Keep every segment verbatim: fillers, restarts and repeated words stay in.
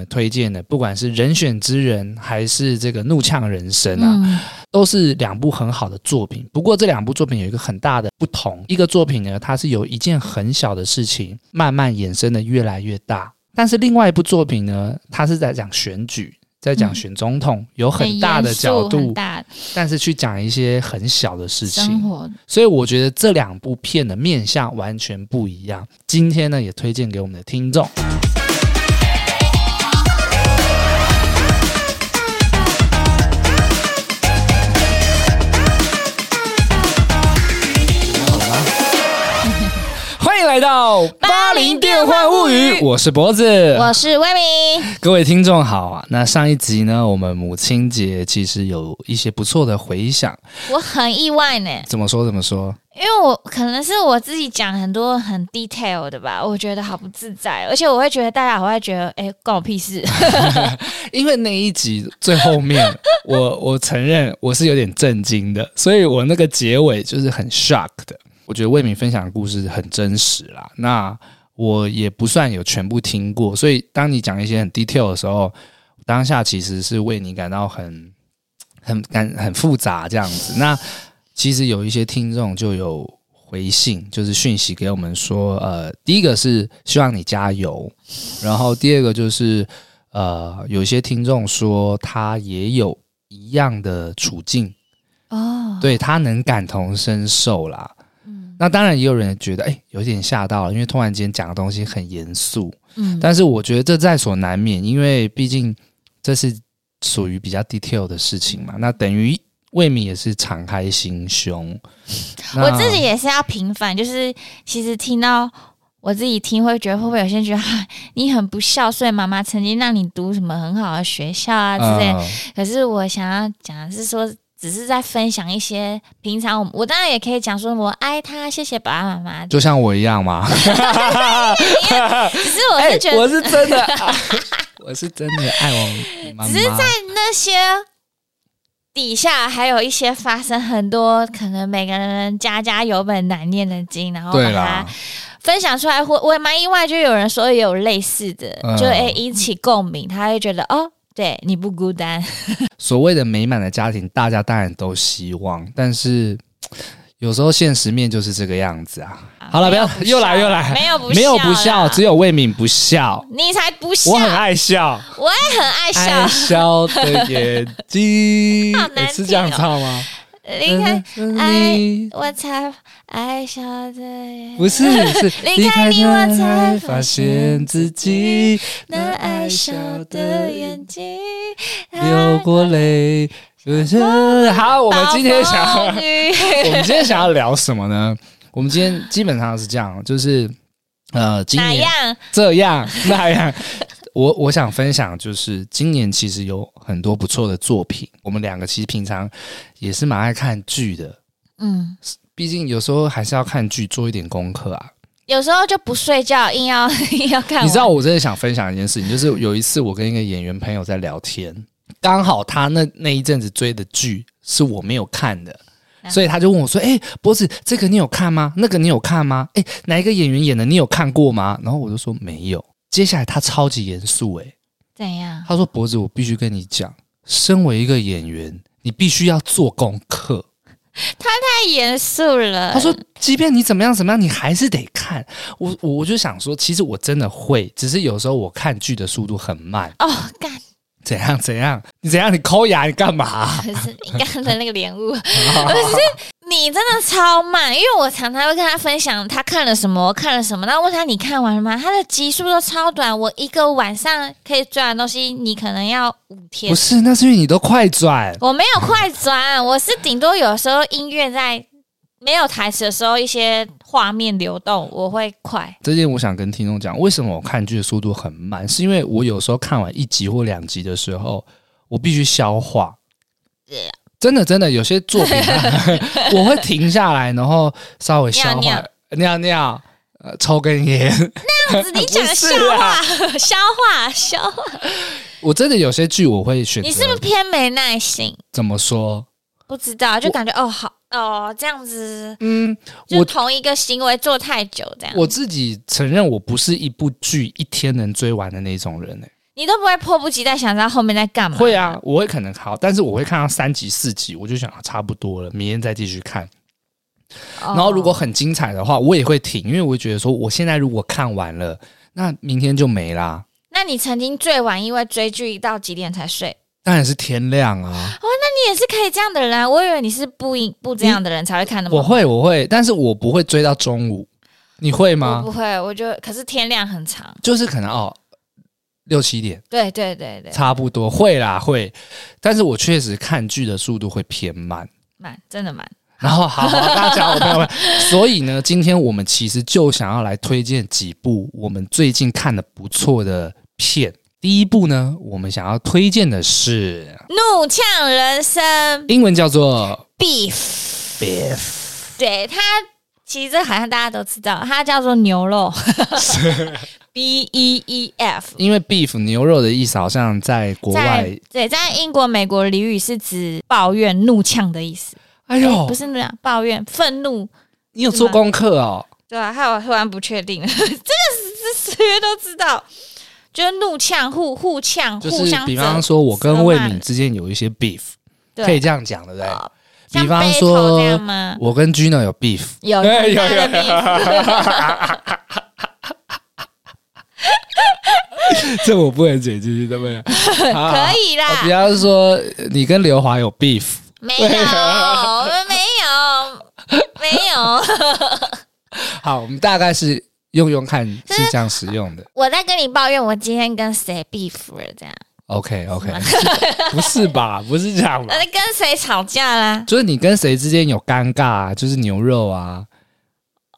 们推荐的不管是人选之人还是这个怒呛人生啊、嗯、都是两部很好的作品。不过这两部作品有一个很大的不同，一个作品呢它是由一件很小的事情慢慢衍生的越来越大，但是另外一部作品呢它是在讲选举，在讲选总统、嗯、有很大的角度，但是去讲一些很小的事情，所以我觉得这两部片的面向完全不一样。今天呢也推荐给我们的听众。来到八零电幻物语，我是脖子，我是魏敏。各位听众好啊！那上一集呢，我们母亲节其实有一些不错的回响，我很意外呢。怎么说？怎么说？因为我可能是我自己讲很多很 detail 的吧，我觉得好不自在，而且我会觉得大家好会觉得，哎、欸，关我屁事。因为那一集最后面，我我承认我是有点震惊的，所以我那个结尾就是很 shock 的。我觉得魏敏分享的故事很真实啦，那我也不算有全部听过，所以当你讲一些很 detail 的时候，当下其实是为你感到很很很复杂这样子。那其实有一些听众就有回信，就是讯息给我们说，呃，第一个是希望你加油，然后第二个就是呃，有些听众说他也有一样的处境哦，对，他能感同身受啦。那当然也有人觉得哎、欸，有点吓到了，因为突然间讲的东西很严肃、嗯、但是我觉得这在所难免，因为毕竟这是属于比较 detail 的事情嘛，那等于魏敏也是敞开心胸。我自己也是要平反，就是其实听到我自己听会觉得会不会有些人觉得、啊、你很不孝顺，妈妈曾经让你读什么很好的学校啊之类的、嗯、可是我想要讲的是说，只是在分享一些平常 我, 我当然也可以讲说我爱他，谢谢爸爸妈妈，就像我一样嘛。只是我是觉得、欸、我是真的我是真的爱我妈妈，只是在那些底下还有一些发生很多可能每个人家家有本难念的经，然后把它分享出来，我也蛮意外就有人说也有类似的、嗯、就哎、欸、引起共鸣，他会觉得哦对，你不孤单。所谓的美满的家庭大家当然都希望，但是有时候现实面就是这个样子啊。啊好了，不要又来又来，没有不笑，没有不笑，只有魏敏不笑。你才不笑，我很爱笑，我也很爱笑，爱笑的眼睛。好难听哦，是这样唱吗？离开爱我才爱笑的眼，不是是离开你我才发现自己那爱笑的眼睛流过泪。好，我们今天想要我们今天想要聊什么呢？我们今天基本上是这样，就是呃今年这样那样。我我想分享就是今年其实有很多不错的作品，我们两个其实平常也是蛮爱看剧的，嗯，毕竟有时候还是要看剧做一点功课啊，有时候就不睡觉硬要硬要看完。你知道我真的想分享一件事情，就是有一次我跟一个演员朋友在聊天，刚好他那那一阵子追的剧是我没有看的，所以他就问我说：“哎、欸，脖子，这个你有看吗？那个你有看吗？哎、欸，哪一个演员演的你有看过吗？”然后我就说没有。接下来他超级严肃诶，怎样？他说：“脖子，我必须跟你讲，身为一个演员，你必须要做功课。”他太严肃了。他说：“即便你怎么样怎么样，你还是得看。我”我我就想说，其实我真的会，只是有时候我看剧的速度很慢。哦，干。怎样怎样？你怎样？你抠牙？你干嘛、啊？可是你刚才那个脸雾，可是你真的超慢，因为我常常会跟他分享他看了什么，我看了什么，然后问他你看完了吗？他的集数都超短，我一个晚上可以转的东西，你可能要五天。不是，那是因为你都快转，我没有快转，我是顶多有时候音乐在没有台词的时候，一些画面流动，我会快。这件我想跟听众讲，为什么我看剧的速度很慢，是因为我有时候看完一集或两集的时候，我必须消化。Yeah. 真的真的，有些作品、啊、我会停下来，然后稍微消化，尿尿，尿尿呃、抽根烟。那样子你讲消化，消化，消化。我真的有些剧我会选择。你是不是偏没耐心？怎么说？不知道，就感觉哦好。哦，这样子，嗯，就同一个行为做太久，这样。我自己承认，我不是一部剧一天能追完的那种人、欸，你都不会迫不及待想知道后面在干嘛？会啊，我会可能好，但是我会看到三集四集，我就想、啊、差不多了，明天再继续看。然后如果很精彩的话，我也会停，因为我觉得说，我现在如果看完了，那明天就没啦。那你曾经最晚因为追剧到几点才睡？当然是天亮啊！哦，那你也是可以这样的人啊！我以为你是不不这样的人才会看那么晚。我会，我会，但是我不会追到中午。你会吗？我不会，我就可是天亮很长，就是可能哦六七点。对对对对，差不多会啦会，但是我确实看剧的速度会偏慢，慢真的慢。然后好好大家好朋友们，所以呢，今天我们其实就想要来推荐几部我们最近看的不错的片。第一部呢，我们想要推荐的是《怒呛人生》，英文叫做 Beef Beef。对，它其实好像大家都知道，它叫做牛肉B E E F， 因为 beef 牛肉的意思好像在国外在对，在英国、美国俚语是指抱怨、怒呛的意思。哎呦、欸、不是那样，抱怨愤怒。你有做功课哦？对啊，害我突然不确定了这个是谁都知道，就是怒呛、互互呛、就是、互相。比方说我跟魏敏之间有一些 beef， 可以这样讲对不对、哦、比方说我跟 Gino 有 beef， 有有有有这我不能解释对不对可以啦。比方说你跟刘华有 beef，没有，没有，没有。好，我们大概是用用看是这样使用的。我在跟你抱怨，我今天跟谁 beef 了这样。OK OK， 不是吧？不是这样吧？跟谁吵架啦？就是你跟谁之间有尴尬、啊，就是牛肉啊，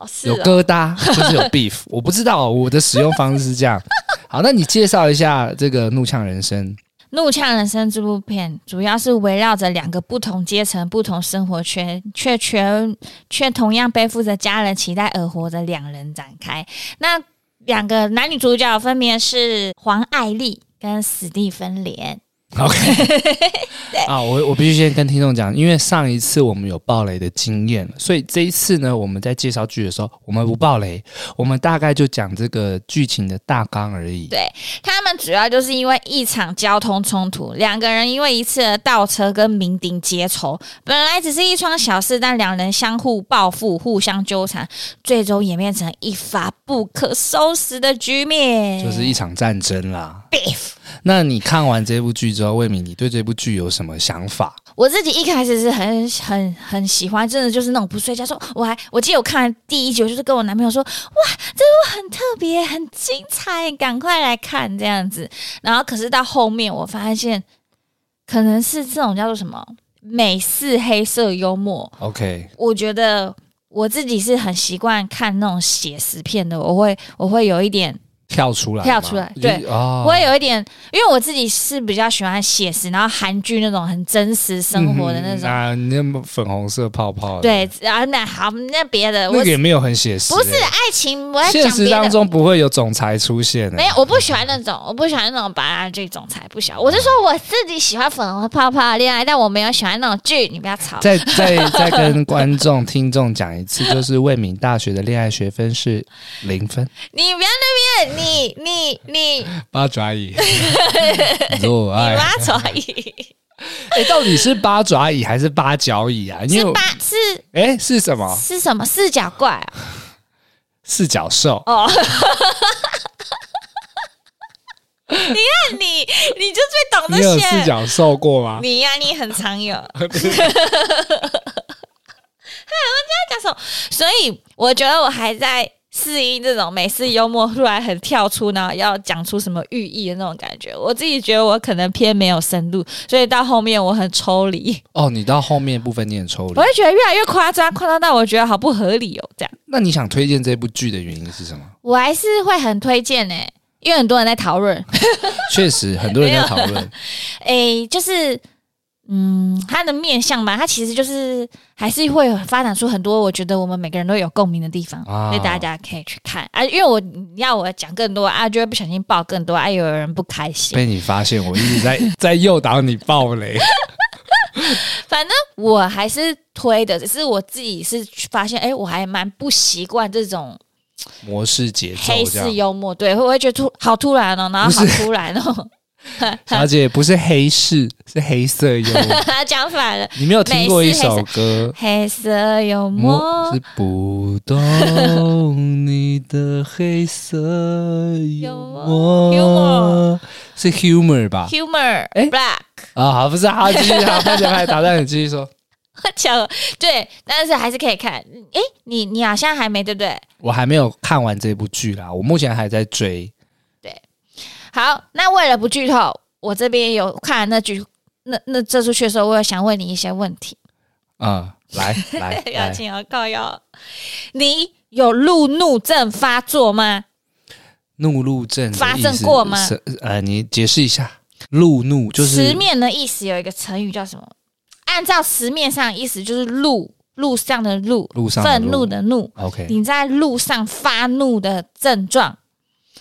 哦是哦、有疙瘩，就是有 beef 。我不知道我的使用方式是这样。好，那你介绍一下这个《怒呛人生》。《怒呛人生》这部片主要是围绕着两个不同阶层、不同生活圈，却全却同样背负着家人期待而活的两人展开。那两个男女主角分别是黄艾丽跟史蒂芬莲。OK 啊，我我必须先跟听众讲，因为上一次我们有爆雷的经验，所以这一次呢，我们在介绍剧的时候，我们不爆雷，我们大概就讲这个剧情的大纲而已。对，他们主要就是因为一场交通冲突，两个人因为一次的倒车跟鸣笛结仇，本来只是一桩小事，但两人相互报复、互相纠缠，最终演变成一发不可收拾的局面，就是一场战争啦。Beef。那你看完这部剧之后，魏敏，你对这部剧有什么想法？我自己一开始是很很很喜欢，真的就是那种不睡觉说，我还我记得我看第一集，我就是跟我男朋友说，哇，这部很特别，很精彩，赶快来看这样子。然后可是到后面，我发现可能是这种叫做什么美式黑色幽默。OK， 我觉得我自己是很习惯看那种写实片的，我会我会有一点。跳出来，跳出来，对，哦、我也有一点，因为我自己是比较喜欢写实，然后韩剧那种很真实生活的那种、嗯、啊，那粉红色泡泡的，对，然、啊、后那好，那别的那个也没有很写实、欸，不是爱情，我在讲别的，现实当中不会有总裁出现、欸，没有，我不喜欢那种，我不喜欢那种把这总裁不喜欢，我是说我自己喜欢粉红泡泡的恋爱，但我没有喜欢那种剧，你不要吵。再再再跟观众听众讲一次，就是魏敏大学的恋爱学分是零分，你不要那边你。你你你八爪椅你八爪椅哎、欸，到底是八爪椅还是八角椅啊？是八是哎、欸、是什么？是什么？四角怪啊？四角兽哦！你看你，你就最懂这些。你有四角兽过吗？你呀、啊，你很常有。他好像在讲什么？所以我觉得我还在。适应这种美式幽默，突然很跳出，然后要讲出什么寓意的那种感觉。我自己觉得我可能偏没有深度，所以到后面我很抽离。哦，你到后面部分你很抽离，我会觉得越来越夸张，夸张到我觉得好不合理哦，这样。那你想推荐这部剧的原因是什么？我还是会很推荐诶、欸，因为很多人在讨论，确实很多人在讨论。诶、欸，就是。嗯，他的面向吧，他其实就是还是会发展出很多，我觉得我们每个人都有共鸣的地方，所、啊、以大家可以去看啊。因为我要我讲更多啊，就会不小心爆更多啊，有人不开心。被你发现，我一直在在诱导你爆雷。反正我还是推的，只是我自己是发现，哎、欸，我还蛮不习惯这种模式节奏，黑色幽默，对，我会觉得突好突然哦，然后好突然哦。小姐不是黑市，是黑色幽默。讲反了，你没有听过一首歌？黑色幽默是不懂你的黑色幽默，幽默是 humor 吧 ？humor， 哎 ，black 啊，好，不是，好，继续，好，拍手拍，打断你，继续说。对，但是还是可以看。哎，你你好像还没对不对？我还没有看完这部剧啦，我目前还在追。好，那为了不剧透，我这边有看那剧，那那这出去的时候，我有想问你一些问题。嗯，来来，邀请要靠腰。你有路怒症发作吗？路怒症发生过吗？呃，你解释一下，路怒就是词面的意思，有一个成语叫什么？按照词面上的意思，就是路路上的路，路上愤怒的怒。OK， 你在路上发怒的症状。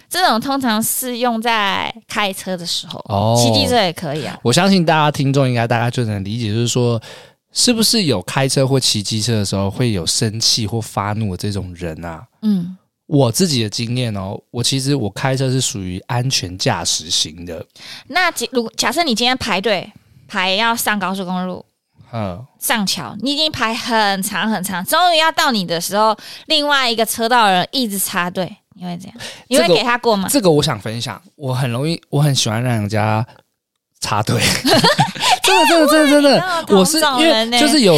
这种通常是用在开车的时候，哦，骑机车也可以啊。我相信大家听众应该大概就能理解，就是说，是不是有开车或骑机车的时候会有生气或发怒的这种人啊？嗯，我自己的经验哦，我其实我开车是属于安全驾驶型的。那如假设你今天排队排要上高速公路，嗯，上桥，你已经排很长很长，终于要到你的时候，另外一个车道的人一直插队。你会这样？你会给他过吗？这个、这个我想分享，我很容易，我很喜欢让人家插队。真的，真的，真的，真的，我是因为就是有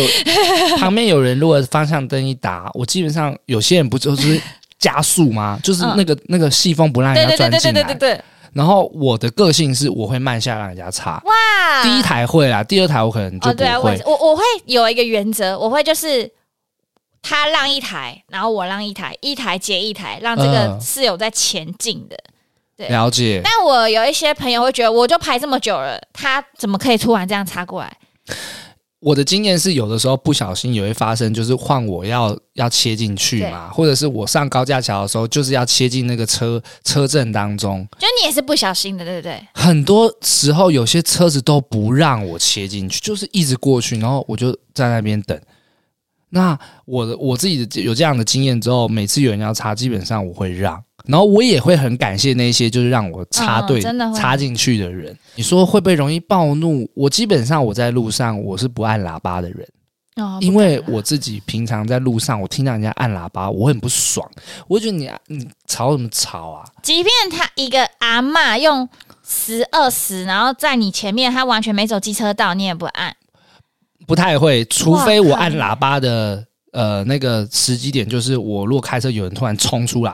旁边有人，如果方向灯一打，我基本上有些人不就是加速吗？就是那个、嗯、那个细风不让人家钻进来。对对对对对对对对。然后我的个性是我会慢下让人家插。哇！第一台会啦，第二台我可能就不会。哦对啊、我我我会有一个原则，我会就是。他让一台，然后我让一台，一台接一台，让这个是有在前进的。对，了解。但我有一些朋友会觉得，我就排这么久了，他怎么可以突然这样插过来？我的经验是，有的时候不小心也会发生，就是换我要要切进去嘛，或者是我上高架桥的时候，就是要切进那个车车阵当中。就你也是不小心的，对不对？很多时候有些车子都不让我切进去，就是一直过去，然后我就在那边等。那我的我自己的有这样的经验之后，每次有人要插，基本上我会让，然后我也会很感谢那些就是让我插队、嗯、插进去的人。你说会不会容易暴怒？我基本上我在路上我是不按喇叭的人，哦、因为我自己平常在路上我听到人家按喇叭，我很不爽，我觉得你你吵什么吵啊？即便他一个阿嬷用十二十，然后在你前面，他完全没走机车道，你也不按。不太会，除非我按喇叭的呃那个时机点，就是我如果开车有人突然冲出来、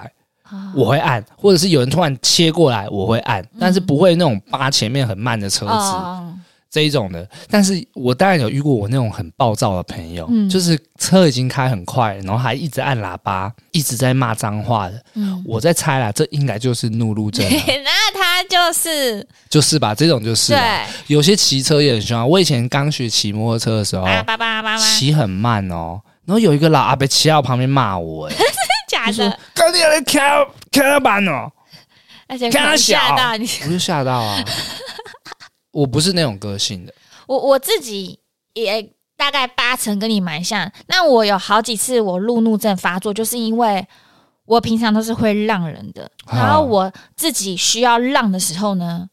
哦，我会按，或者是有人突然切过来，我会按，嗯、但是不会那种扒前面很慢的车子、哦、这一种的。但是我当然有遇过我那种很暴躁的朋友，嗯、就是车已经开很快，然后还一直按喇叭，一直在骂脏话的。嗯、我在猜啦，这应该就是路怒症。那他就是就是吧，这种就是对。有些骑车也很凶啊。我以前刚学骑摩托车的时候，爸爸爸爸骑很慢哦。然后有一个老阿伯骑到旁边骂我、欸，哎，假的，赶紧来开开板哦！而且我吓到你，我就吓到啊！我不是那种个性的，我我自己也大概八成跟你蛮像。那我有好几次我路怒症发作，就是因为。我平常都是会让人的，然后我自己需要让的时候呢，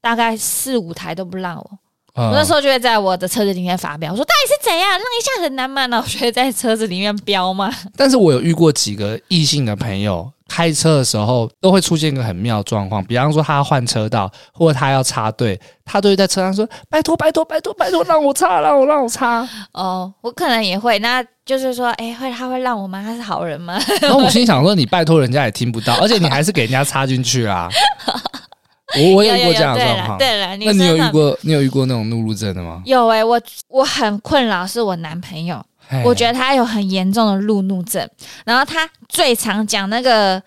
大概四五台都不让我。嗯、我那时候就会在我的车子里面发飙，我说到底是怎样，让一下很难吗？然后我就会在车子里面飙嘛。但是我有遇过几个异性的朋友，开车的时候都会出现一个很妙的状况，比方说他要换车道，或者他要插队，他都会在车上说：“拜托，拜托，拜托，拜托，让我插，让我让我插。”哦，我可能也会那。就是说，哎、欸，会他会让我吗？他是好人吗？然后我心想说，你拜托人家也听不到，而且你还是给人家插进去啦。我我也遇过这样的状况。对了，那你有遇过你有遇过那种路怒症的吗？有哎、欸，我我很困扰是我男朋友，我觉得他有很严重的路怒症，然后他最常讲那个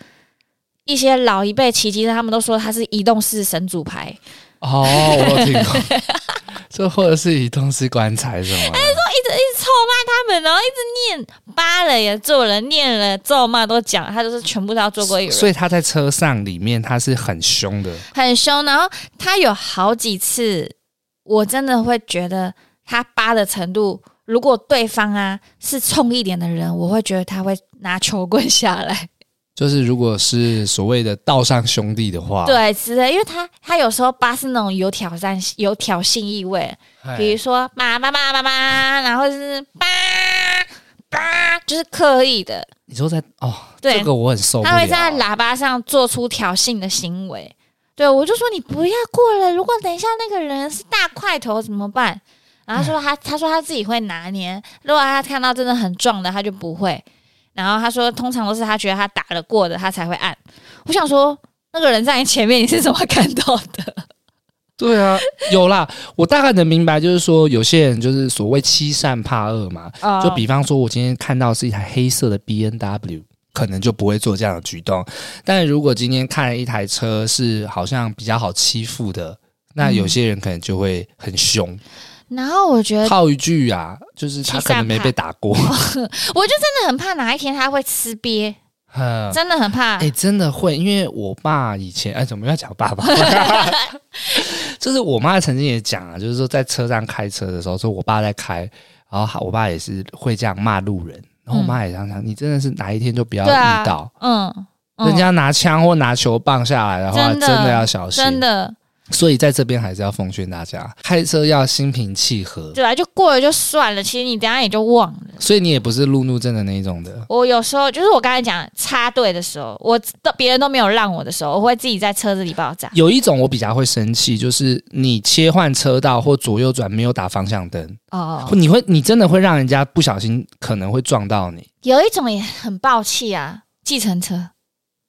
一些老一辈骑机车，他们都说他是移动式神主牌。哦，我有听过，这或者是移动式棺材什么？哎、欸，说一直一直臭骂他们，然后一直念，扒了也做了，念了咒骂都讲，他就是全部都要做过一轮。所以他在车上里面他是很凶的，很凶。然后他有好几次，我真的会觉得他扒的程度，如果对方啊是冲一点的人，我会觉得他会拿球棍下来。就是如果是所谓的道上兄弟的话，对，是的，因为他他有时候八是那种有挑战、有挑衅意味，比如说妈妈妈妈妈，然后是爸爸，就是刻意的。你说在哦，这个我很受不了。他会在喇叭上做出挑衅的行为，对我就说你不要过了，如果等一下那个人是大块头怎么办？然后说他他说他自己会拿捏，如果他看到真的很壮的，他就不会。然后他说通常都是他觉得他打得过的他才会按。我想说那个人在你前面你是怎么看到的？对啊，有啦，我大概能明白，就是说有些人就是所谓欺善怕恶嘛、哦、就比方说我今天看到是一台黑色的 B M W， 可能就不会做这样的举动，但如果今天看了一台车是好像比较好欺负的，那有些人可能就会很凶、嗯，然后我觉得套一句啊，就是他可能没被打过。我就真的很怕哪一天他会吃鳖，真的很怕。哎、欸，真的会，因为我爸以前哎，怎么要讲爸爸？就是我妈曾经也讲啊，就是说在车上开车的时候，说我爸在开，然后我爸也是会这样骂路人，然后我妈也常常、嗯，你真的是哪一天就不要遇到，啊、嗯, 嗯，人家拿枪或拿球棒下来的话，真的，真的要小心，真的。所以在这边还是要奉劝大家，开车要心平气和。对啊，就过了就算了，其实你等一下也就忘了。所以你也不是路怒症的那一种的。我有时候就是我刚才讲插队的时候，我别人都没有让我的时候，我会自己在车子里爆炸。有一种我比较会生气，就是你切换车道或左右转没有打方向灯哦，你会你真的会让人家不小心可能会撞到你。有一种也很爆气啊，计程车。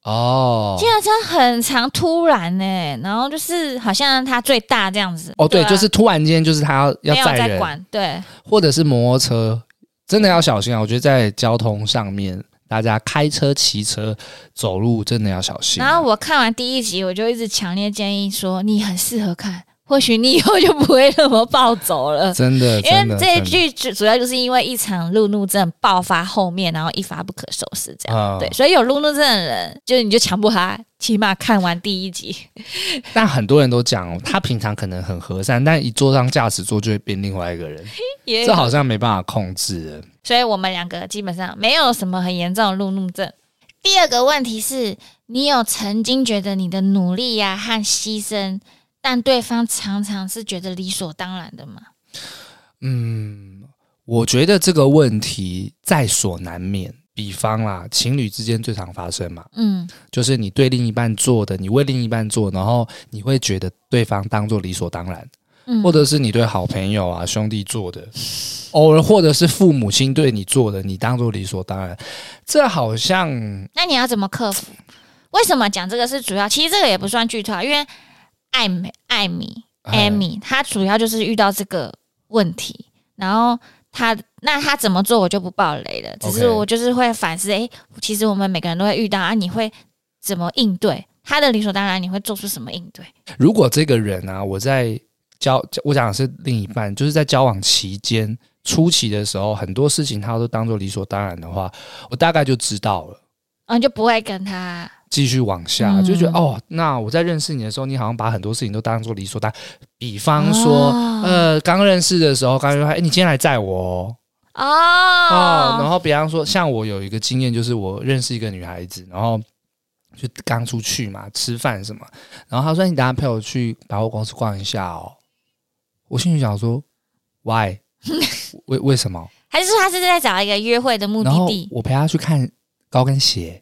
哦，计程车很常突然呢、欸，然后就是好像他最大这样子。哦，对，對啊、就是突然间就是他要要载人，没有在管，对，或者是摩托车，真的要小心啊！我觉得在交通上面，大家开车、骑车、走路真的要小心、啊。然后我看完第一集，我就一直强烈建议说，你很适合看，或许你以后就不会那么暴走了。真的，因为这一剧主要就是因为一场路怒症爆发后面，然后一发不可收拾这样、哦、对，所以有路怒症的人就是你就强迫他起码看完第一集。但很多人都讲他平常可能很和善，但一坐上驾驶座就会变另外一个人，这好像没办法控制了。所以我们两个基本上没有什么很严重的路怒症。第二个问题是，你有曾经觉得你的努力呀、啊、和牺牲，但对方常常是觉得理所当然的吗？嗯，我觉得这个问题在所难免。比方啦，情侣之间最常发生嘛，嗯，就是你对另一半做的，你为另一半做，然后你会觉得对方当作理所当然，嗯，或者是你对好朋友啊、兄弟做的，偶尔或者是父母亲对你做的，你当作理所当然。这好像……那你要怎么克服？为什么讲这个是主要？其实这个也不算剧透，因为艾米，艾米，艾米，她主要就是遇到这个问题，然后她那她怎么做我就不爆雷了，只是我就是会反思，哎、okay. 欸，其实我们每个人都会遇到啊，你会怎么应对？她的理所当然，你会做出什么应对？如果这个人啊，我在交，我讲的是另一半，就是在交往期间初期的时候，很多事情他都当作理所当然的话，我大概就知道了，嗯、啊，就不会跟他继续往下、嗯、就觉得哦，那我在认识你的时候，你好像把很多事情都当作理所当然。比方说，哦、呃，刚认识的时候，刚说，哎、欸，你今天来载我哦。哦。哦，然后比方说，像我有一个经验，就是我认识一个女孩子，然后就刚出去嘛，吃饭什么，然后她说，你等下陪我去百货公司逛一下哦。我心里想说 ，why？ 为为什么？还是说她是在找一个约会的目的地？我陪她去看高跟鞋。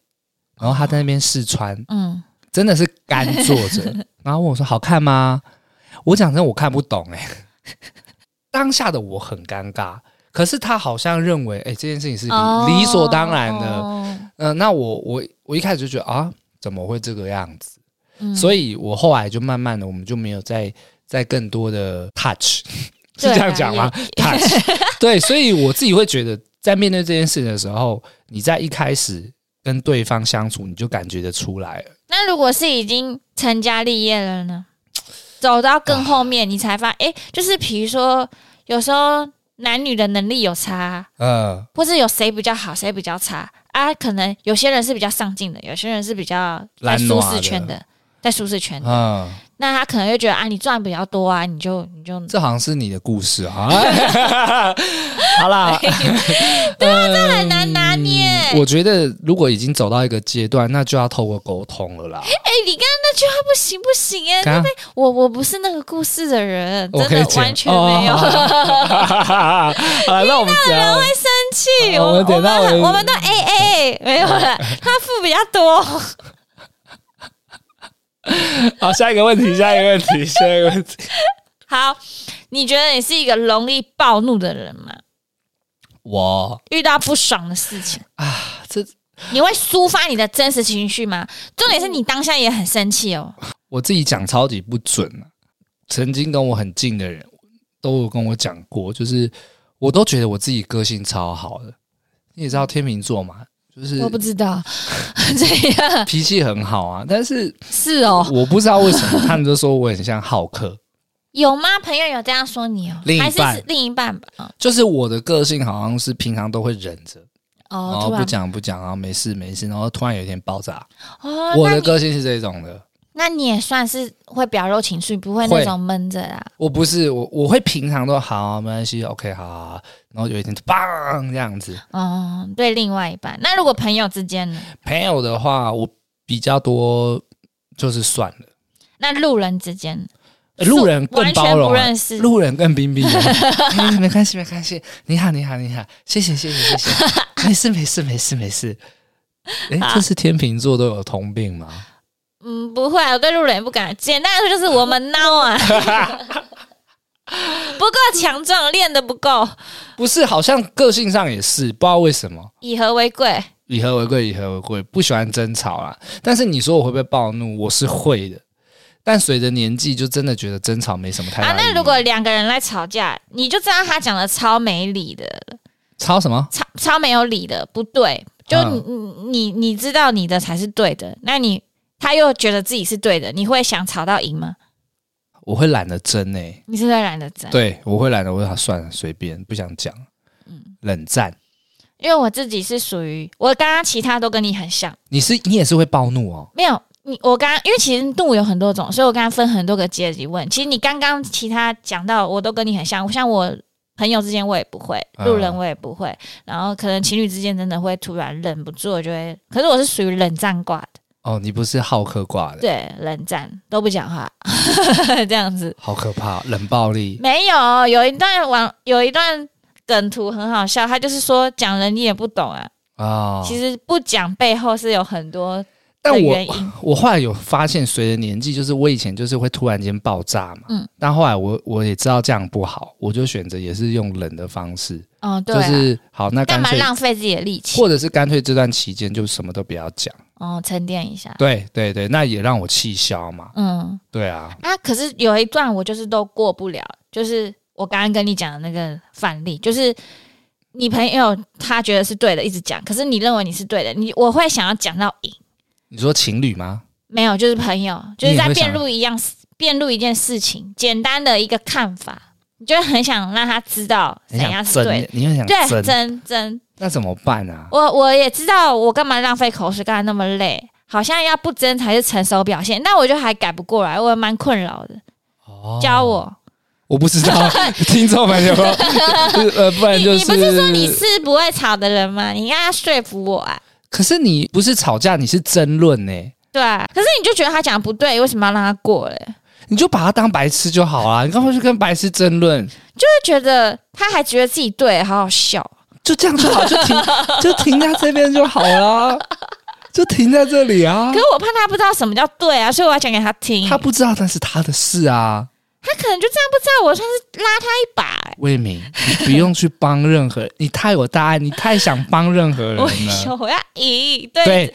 然后他在那边试穿，嗯，真的是干坐着，然后问我说好看吗？我讲真我看不懂哎、欸，当下的我很尴尬，可是他好像认为哎、欸、这件事情是理所当然的，哦呃、那我我我一开始就觉得啊怎么会这个样子、嗯，所以我后来就慢慢的我们就没有再再更多的 touch， 是这样讲吗 ？touch 对，所以我自己会觉得在面对这件事情的时候，你在一开始跟对方相处，你就感觉得出来了。那如果是已经成家立业了呢？走到更后面，你才发现，哎、啊欸，就是比如说，有时候男女的能力有差，呃，或是有谁比较好，谁比较差啊？可能有些人是比较上进的，有些人是比较在舒适圈的，在舒适圈的、啊。那他可能就觉得啊，你赚比较多啊，你就你就这好像是你的故事啊。好啦，对啊，这很难拿捏。嗯、我觉得如果已经走到一个阶段，那就要透过沟通了啦。哎、欸，你刚刚那句话不行不行哎、欸，我我不是那个故事的人，真的完全没有。啊、哦，那我们这样会生气、哦，我们我们我们都 A A 没有了，他付比较多。好，下一个问题，下一个问题，下一个问题。好，你觉得你是一个容易暴怒的人吗？我遇到不爽的事情啊，这你会抒发你的真实情绪吗？重点是你当下也很生气哦。我自己讲超级不准啊，曾经跟我很近的人都有跟我讲过，就是我都觉得我自己个性超好的。你也知道天秤座嘛。就是、我不知道这样脾气很好啊，但是是哦，我不知道为什么他们都说我很像浩克。有吗？朋友有这样说你哦？另一半还是另一半吧？就是我的个性好像是平常都会忍着，哦、然后不讲不讲，然后没事没事，然后突然有一天爆炸。哦，我的个性是这种的。那你也算是会表露情绪，不会那种闷着啦。我不是，我我会平常都好，没关系 ，OK， 好, 好, 好，然后有一天就砰这样子。哦、嗯，对，另外一半。那如果朋友之间呢？朋友的话，我比较多就是算了。那路人之间、欸，路人更包容、啊，完全不认识，路人更彬彬、啊欸。没关系，没关系。你好，你好，你好，谢谢，谢谢，谢谢。没事，没事，没事，没事。哎、欸，这是天秤座都有通病吗？嗯，不会、啊，我对路人也不敢。简单来说就是我们孬啊，不够强壮，练得不够。不是，好像个性上也是，不知道为什么。以和为贵，以和为贵，以和为贵，不喜欢争吵啦。但是你说我会不会暴怒？我是会的，但随着年纪，就真的觉得争吵没什么太大意义。啊，那如果两个人来吵架，你就知道他讲的超没理的，超什么？超超没有理的，不对。就你、嗯、你你知道你的才是对的，那你。他又觉得自己是对的，你会想吵到赢吗？我会懒得争诶、欸，你是会懒得争？对，我会懒得，我说算了，随便，不想讲，嗯，冷战。因为我自己是属于我刚刚其他都跟你很像，你是你也是会暴怒哦？没有，你我刚刚因为其实怒有很多种，所以我刚刚分很多个阶级问。其实你刚刚其他讲到我都跟你很像，像我朋友之间我也不会，路人我也不会，嗯、然后可能情侣之间真的会突然忍不住，我就会。可是我是属于冷战挂的。哦，你不是浩克挂的？对，冷战都不讲话，这样子好可怕，冷暴力。没有，有一段网有一段梗图很好笑，他就是说讲了你也不懂啊啊、哦，其实不讲背后是有很多的原因。但我我后来有发现，随着年纪，就是我以前就是会突然间爆炸嘛，嗯，但后来我我也知道这样不好，我就选择也是用冷的方式，哦，对、啊，就是好，那干嘛浪费自己的力气，或者是干脆这段期间就什么都不要讲。哦，沉淀一下。对对对，那也让我气消嘛。嗯，对啊。啊，可是有一段我就是都过不了，就是我刚刚跟你讲的那个范例，就是你朋友他觉得是对的，一直讲，可是你认为你是对的，你我会想要讲到赢。你说情侣吗？没有，就是朋友，就是在辩论一样，辩论一件事情，简单的一个看法，你就很想让他知道怎样是对的，你很想争，对，争争。那怎么办啊？我我也知道，我干嘛浪费口水，干嘛那么累？好像要不争才是成熟表现，那我就还改不过来，我蛮困扰的。哦，教我。我不知道，听众朋友，呃，不然就是你你不是说你是不会吵的人吗？你应该要说服我啊。可是你不是吵架，你是争论呢、欸。对、啊，可是你就觉得他讲不对，为什么要让他过嘞？你就把他当白痴就好啦，你干嘛去跟白痴争论？就会觉得他还觉得自己对，好好笑。就这样就好，就停，就停在这边就好了，就停在这里啊。可是我怕他不知道什么叫对啊，所以我要讲给他听。他不知道，但是他的事啊。他可能就这样不知道，我算是拉他一把、欸。魏敏，你不用去帮任何人，你太有大爱，你太想帮任何人了。我, 我要赢，对，對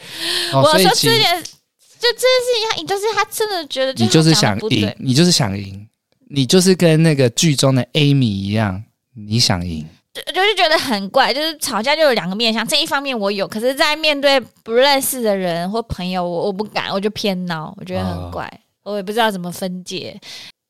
哦、我说这点，就这件事情要赢，就是他真的觉得就的，你就是想赢，你就是想赢，你就是跟那个剧中的 Amy 一样，你想赢。就是觉得很怪，就是吵架就有两个面向，这一方面我有，可是在面对不认识的人或朋友，我我不敢，我就偏孬，我觉得很怪、哦，我也不知道怎么分解。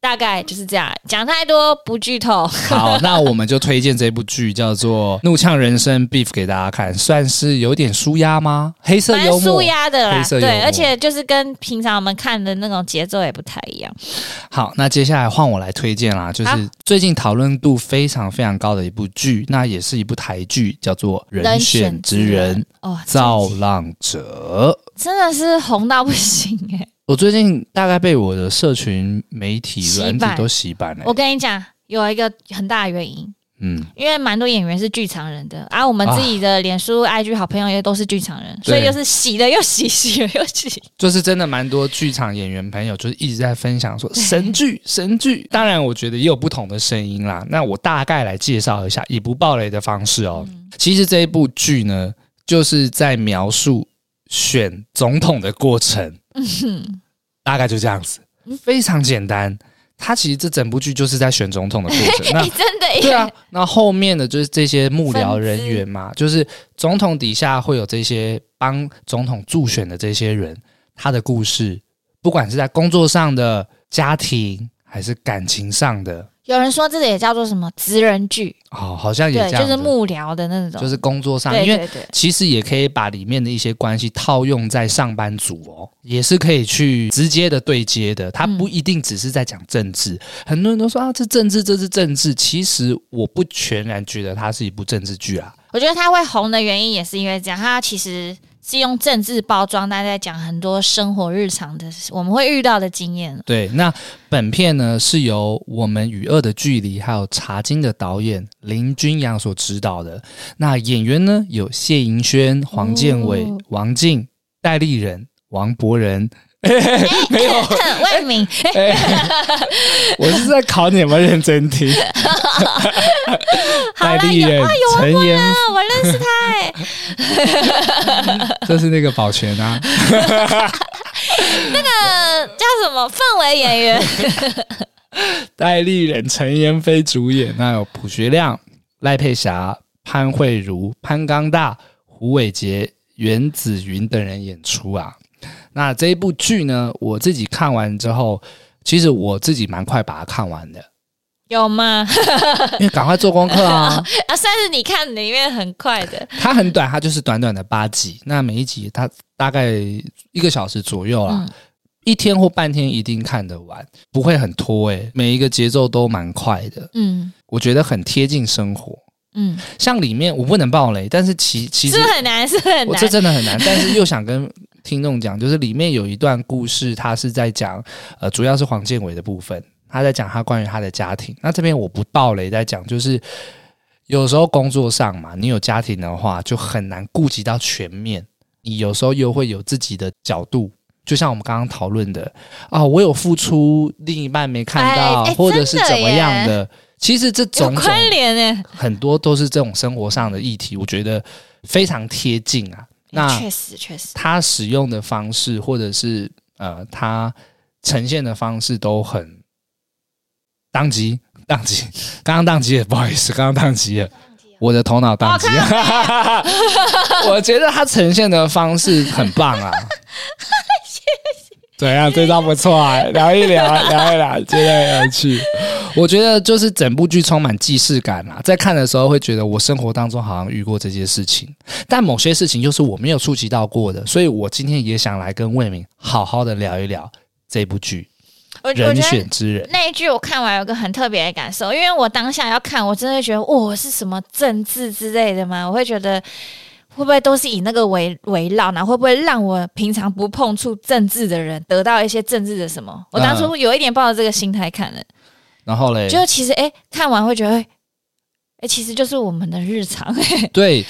大概就是这样，讲太多不剧透。好，那我们就推荐这部剧叫做《怒呛人生》Beef 给大家看，算是有点抒压吗？黑色幽默，蛮抒压的啦，黑色幽默，对，而且就是跟平常我们看的那种节奏也不太一样。好，那接下来换我来推荐啦，就是最近讨论度非常非常高的一部剧，那也是一部台剧，叫做《人选之人》哦，造浪者，真的是红到不行耶、欸。我最近大概被我的社群媒体软体都洗版了、欸。我跟你讲，有一个很大的原因，嗯，因为蛮多演员是剧场人的，啊，我们自己的脸书、啊、I G 好朋友也都是剧场人，所以就是洗了又洗，洗了又洗。就是真的蛮多剧场演员朋友，就是一直在分享说神剧神剧。当然，我觉得也有不同的声音啦。那我大概来介绍一下，以不爆雷的方式哦、喔嗯。其实这一部剧呢，就是在描述选总统的过程。嗯哼，大概就这样子，非常简单。他其实这整部剧就是在选总统的过程。那、欸、真的耶，对啊。那后面的就是这些幕僚人员嘛，就是总统底下会有这些帮总统助选的这些人，他的故事，不管是在工作上的、家庭还是感情上的。有人说这也叫做什么职人剧哦，好像也这样，就是幕僚的那种，就是工作上，对对对，因为其实也可以把里面的一些关系套用在上班族哦，也是可以去直接的对接的，它不一定只是在讲政治、嗯、很多人都说啊，这政治这是政治，其实我不全然觉得它是一部政治剧啊。我觉得它会红的原因也是因为这样，它其实是用政治包装，大家在讲很多生活日常的我们会遇到的经验。对，那本片呢是由我们与恶的距离还有茶金的导演林君阳所指导的，那演员呢有谢盈萱、黄建伟、哦、王静、戴立忍、王柏人、欸欸、没有魏敏、欸欸、我是在考你有没有认真听戴立忍、陈妍、啊、我认识他、欸、这是那个保全啊那个叫什么氛围演员戴立忍、陈妍霏主演，那有朴学亮、赖佩霞、潘慧如、潘刚大、胡伟杰、袁子云等人演出啊。那这一部剧呢，我自己看完之后，其实我自己蛮快把它看完的。有吗？因为赶快做功课啊！啊，算是你看里面很快的。它很短，它就是短短的八集。那每一集它大概一个小时左右啦，嗯、一天或半天一定看得完，不会很拖诶、欸。每一个节奏都蛮快的。嗯，我觉得很贴近生活。嗯，像里面我不能爆雷，但是其其实是很难，是很难，我这真的很难。但是又想跟听众讲，就是里面有一段故事，他是在讲，呃，主要是黄建伟的部分，他在讲他关于他的家庭。那这边我不爆雷，在讲就是有时候工作上嘛，你有家庭的话，就很难顾及到全面，你有时候又会有自己的角度。就像我们刚刚讨论的啊，我有付出，另一半没看到，或者是怎么样的，其实这种种很多都是这种生活上的议题，我觉得非常贴近啊。那确实确实他使用的方式或者是呃他呈现的方式都很当机当机刚刚当机了，不好意思，刚刚当机了，我的头脑当机了我觉得他呈现的方式很棒啊谢谢。怎样，这招不错啊，聊一聊聊一聊觉得有趣。我觉得就是整部剧充满既视感啦、啊，在看的时候会觉得我生活当中好像遇过这些事情，但某些事情就是我没有触及到过的，所以我今天也想来跟魏敏好好的聊一聊这部剧《人选之人》。那一剧我看完有个很特别的感受，因为我当下要看，我真的觉得哇，是什么政治之类的吗？我会觉得会不会都是以那个为围绕，然后会不会让我平常不碰触政治的人得到一些政治的什么？我当初有一点抱着这个心态看的。嗯，然后嘞，就其实哎、欸，看完会觉得哎、欸欸，其实就是我们的日常、欸。对，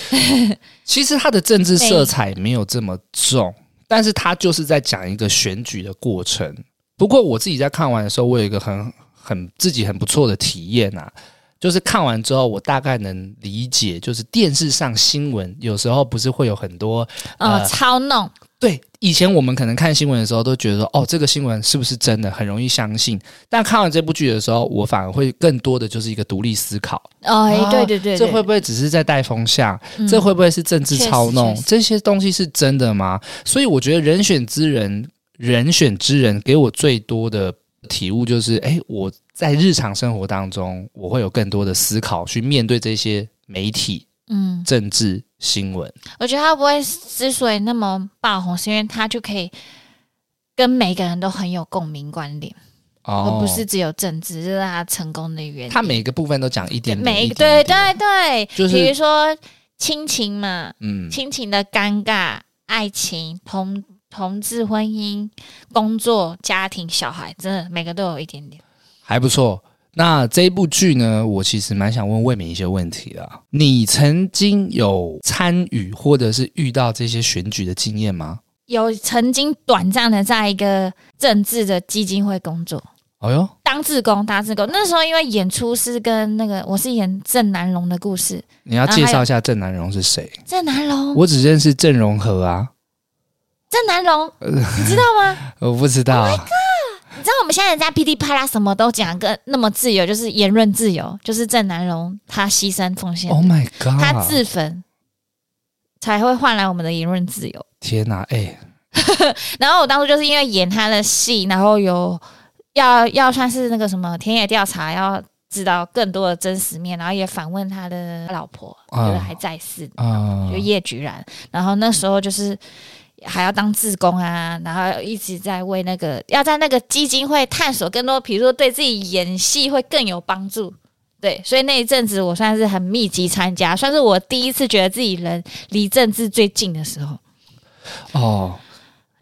其实它的政治色彩没有这么重，但是它就是在讲一个选举的过程。不过我自己在看完的时候，我有一个很很自己很不错的体验啊，就是看完之后，我大概能理解，就是电视上新闻有时候不是会有很多呃、哦、操弄。对，以前我们可能看新闻的时候都觉得说，哦，这个新闻是不是真的，很容易相信。但看完这部剧的时候，我反而会更多的就是一个独立思考。哦，啊、对, 对对对，这会不会只是在带风向、嗯？这会不会是政治操弄？这些东西是真的吗？所以我觉得人选之人，人选之人给我最多的体悟就是，哎，我在日常生活当中，我会有更多的思考去面对这些媒体、嗯、政治新闻。我觉得他不会之所以那么爆红，是因为他就可以跟每个人都很有共鸣关联。哦、不是只有政治，这是他成功的原因。他每个部分都讲一点点，每一对对对，就是比如说亲情嘛，嗯，亲情的尴尬、爱情、同同志婚姻、工作、家庭、小孩，真的每个都有一点点，还不错。那这一部剧呢，我其实蛮想问魏敏一些问题啦。你曾经有参与或者是遇到这些选举的经验吗？有，曾经短暂的在一个政治的基金会工作。哎呦，当志工，当志工。那时候因为演出是跟那个，我是演郑南榕的故事。你要介绍一下郑南榕是谁？郑南榕，我只认识郑容和啊。郑南榕，你知道吗？我不知道。Oh my god！ 你知道我们现在人家噼里啪啦什么都讲，跟那么自由，就是言论自由，就是郑南榕他牺牲奉献。Oh my god！ 他自焚才会换来我们的言论自由。天哪、啊，哎、欸！然后我当初就是因为演他的戏，然后有。要要算是那个什么田野调查，要知道更多的真实面，然后也访问他的老婆，啊、就是还在世，啊、就叶菊然。然后那时候就是还要当志工啊，然后一直在为那个要在那个基金会探索更多，比如说对自己演戏会更有帮助。对，所以那一阵子我算是很密集参加，算是我第一次觉得自己人离政治最近的时候。哦。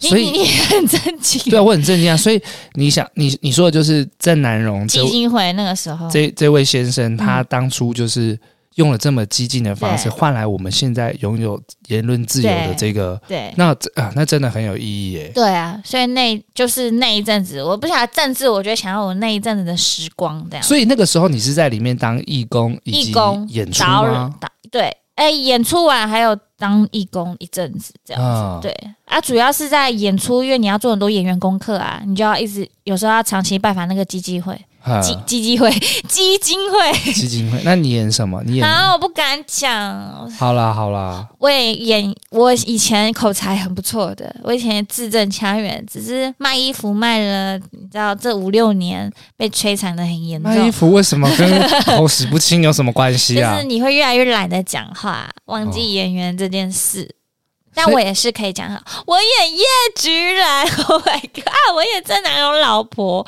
所以 你, 你很震惊，对、啊，我很震惊啊！所以你想，你你说的就是郑南榕基金会那个时候，这这位先生他当初就是用了这么激进的方式，换来我们现在拥有言论自由的这个，对，那啊，那真的很有意义耶。对啊，所以那就是那一阵子，我不晓得政治，我觉得想要我那一阵子的时光这样。所以那个时候你是在里面当义工，义工演出吗？对。哎、欸，演出完还有当义工一阵子这样子，哦、对啊，主要是在演出，因为你要做很多演员功课啊，你就要一直有时候要长期拜访那个基金会，基基金会基金会基金会。那你演什么？你演啊，我不敢讲。好啦好啦，我也演，我以前口才很不错的，我以前字正腔圆，只是卖衣服卖了，你知道这五六年被摧残的很严重。卖衣服为什么跟口齿不清有什么关系啊？就是你会越来越懒得讲话，忘记演员这件事。哦，但我也是可以讲好，我演叶菊然 ，Oh my god！、啊、我演郑南榕老婆。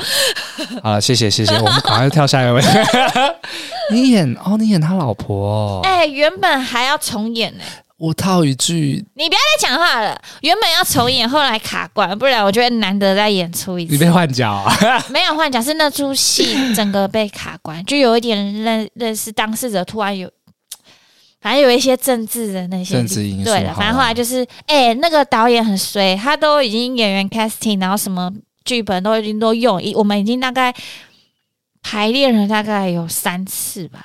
好了，谢谢谢谢，我们赶快跳下一位。你演哦，你演他老婆、哦。哎、欸，原本还要重演呢、欸。我套一句，你不要再讲话了。原本要重演，后来卡关，不然我觉得难得再演出一次。你被换角、啊？没有换角，是那出戏整个被卡关，就有一点认认识当事者突然有。反正有一些政治的那些政治因素，对了，反正后来就是，哎、欸，那个导演很衰，他都已经演员 casting， 然后什么剧本都已经都用，我们已经大概排练了大概有三次吧，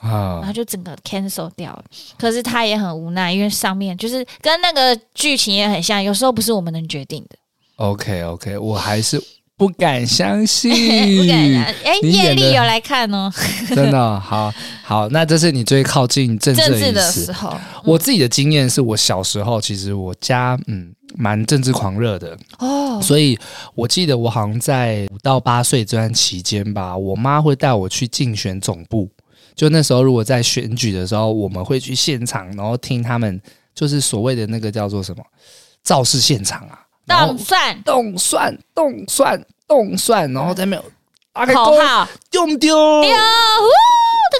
啊、然后就整个 cancel 掉了。可是他也很无奈，因为上面就是跟那个剧情也很像，有时候不是我们能决定的。OK OK， 我还是。不敢相信，不敢相信。哎、欸，叶莉有来看哦，真的、哦、好好。那这是你最靠近政治的, 政治的时候。嗯、我自己的经验是我小时候，其实我家嗯蛮政治狂热的哦，所以我记得我好像在五到八岁这段期间吧，我妈会带我去竞选总部。就那时候，如果在选举的时候，我们会去现场，然后听他们就是所谓的那个叫做什么造势现场啊。动算动算动算动算，然后在那边打开口号，丢不丢？丢！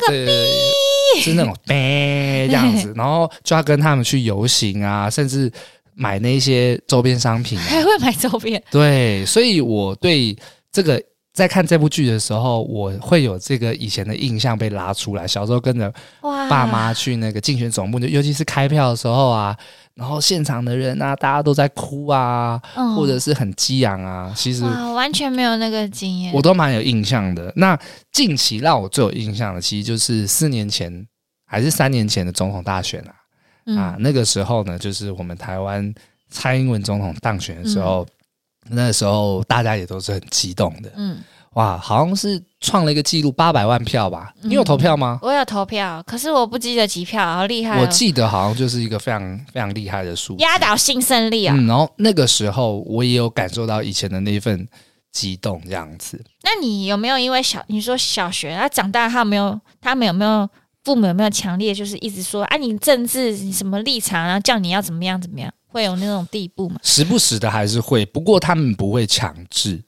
这个逼是那种呗这样子，然后就要跟他们去游行啊，甚至买那些周边商品、啊，还会买周边。对，所以我对这个在看这部剧的时候，我会有这个以前的印象被拉出来。小时候跟着爸妈去那个竞选总部，尤其是开票的时候啊。然后现场的人啊，大家都在哭啊，嗯、或者是很激昂啊。其实哇，完全没有那个经验，我都蛮有印象的。那近期让我最有印象的，其实就是四年前还是三年前的总统大选啊、嗯、啊，那个时候呢，就是我们台湾蔡英文总统当选的时候，嗯、那时候大家也都是很激动的，嗯。哇，好像是创了一个记录，八百万票吧？你有投票吗、嗯？我有投票，可是我不记得几票，好厉害、哦！我记得好像就是一个非常非常厉害的数字，压倒性胜利啊、哦嗯！然后那个时候，我也有感受到以前的那份激动这样子。那你有没有因为小你说小学他长大他没有他们有没有父母有没有强烈就是一直说啊你政治你什么立场然后叫你要怎么样怎么样，会有那种地步吗？时不时的还是会，不过他们不会强制。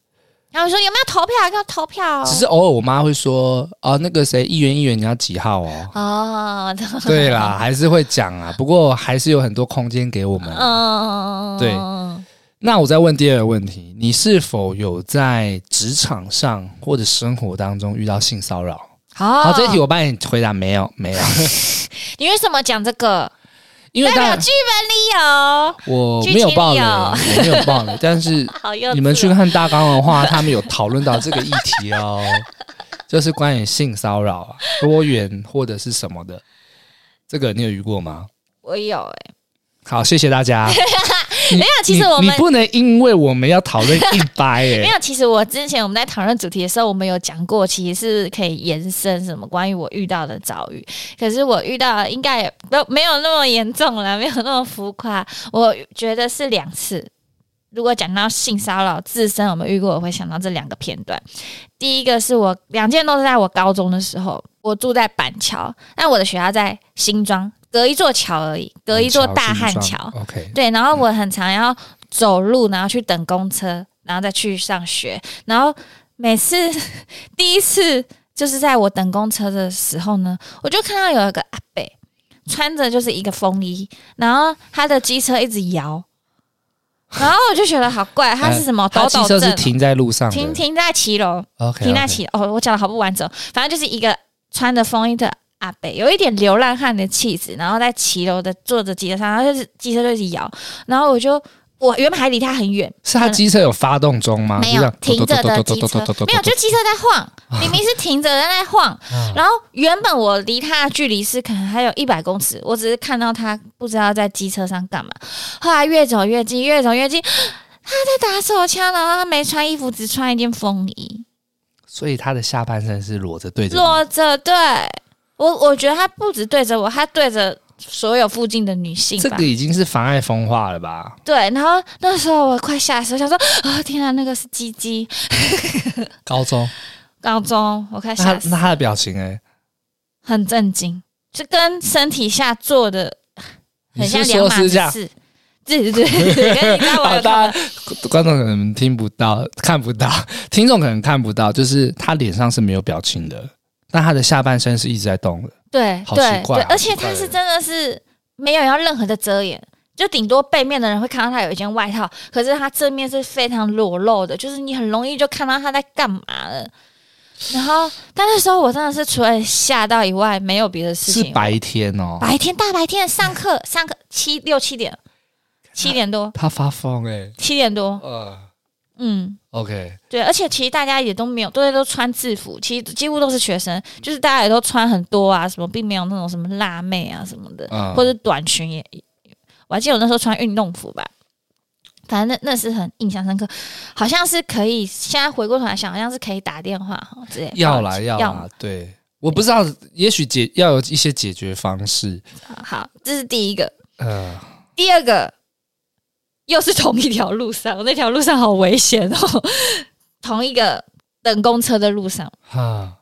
然后我说有没有投票？要投票、哦。只是偶尔我妈会说哦，那个谁议员议员你要几号哦？哦，对啦，还是会讲啊，不过还是有很多空间给我们、啊。嗯，对。那我再问第二个问题，你是否有在职场上或者生活当中遇到性骚扰？哦、好，这一题我帮你回答没有没有。你为什么讲这个？因为有剧本里有，我没有爆雷，我没有爆雷，但是你们去看大纲的话，他们有讨论到这个议题哦，就是关于性骚扰啊、多元或者是什么的，这个你有遇过吗？我有哎、欸。好，谢谢大家。没有，其实我们 你, 你不能因为我们要讨论一掰哎、欸。没有，其实我之前我们在讨论主题的时候，我们有讲过，其实是可以延伸什么关于我遇到的遭遇。可是我遇到应该也没有那么严重啦，没有那么浮夸。我觉得是两次。如果讲到性骚扰自身，我们遇过，我会想到这两个片段。第一个是我两件都是在我高中的时候，我住在板桥，但我的学校在新庄。隔一座桥而已，隔一座大汉桥。Okay, 对，然后我很常要走路，然后去等公车，然后再去上学。然后每次第一次就是在我等公车的时候呢，我就看到有一个阿伯穿着就是一个风衣，然后他的机车一直摇，然后我就觉得好怪，他是什么抖抖症？他机车是停在路上的，停停在骑楼， okay, 停在骑楼。Okay. 哦，我讲的好不完整，反正就是一个穿着风衣的。阿伯有一点流浪汉的气质，然后在骑楼的坐着机车上，然后就是机车就一直摇，然后我就我原本还离他很远，是他机车有发动中吗？没有，停着的机车，没有，就机车在晃，明明是停着的在晃，然后原本我离他的距离是可能还有一百公尺，我只是看到他不知道在机车上干嘛，后来越走越近，越走越近，他在打手枪，然后他没穿衣服，只穿一件风衣，所以他的下半身是裸着对着，裸着对。我我觉得他不只对着我，他对着所有附近的女性吧。这个已经是妨碍风化了吧？对，然后那时候我快吓死，我想说，哦天啊，那个是鸡鸡。高中，高中，我快吓死。那他的表情哎，很震惊，就跟身体下做的很像两码子事。对对对，跟你刚我大家观众可能听不到、看不到，听众可能看不到，就是他脸上是没有表情的。但他的下半身是一直在动的，对，好奇怪，对，而且他是真的是没有要任何的遮掩，就顶多背面的人会看到他有一件外套，可是他正面是非常裸露的，就是你很容易就看到他在干嘛了。然后，但那时候我真的是除了吓到以外，没有别的事情。是白天哦，白天大白天上课，上课七六七点，七点多，他发疯哎、欸，七点多，呃嗯 ，OK， 对，而且其实大家也都没有，都都穿制服，其实几乎都是学生，就是大家也都穿很多啊，什么并没有那种什么辣妹啊什么的，嗯、或者短裙也，我还记得我那时候穿运动服吧，反正 那, 那是很印象深刻，好像是可以，现在回过头来想，好像是可以打电话之类，要啦要啦，要对，我不知道，也许解要有一些解决方式。好，这是第一个，呃，第二个。又是同一条路上，那条路上好危险哦！同一个等公车的路上，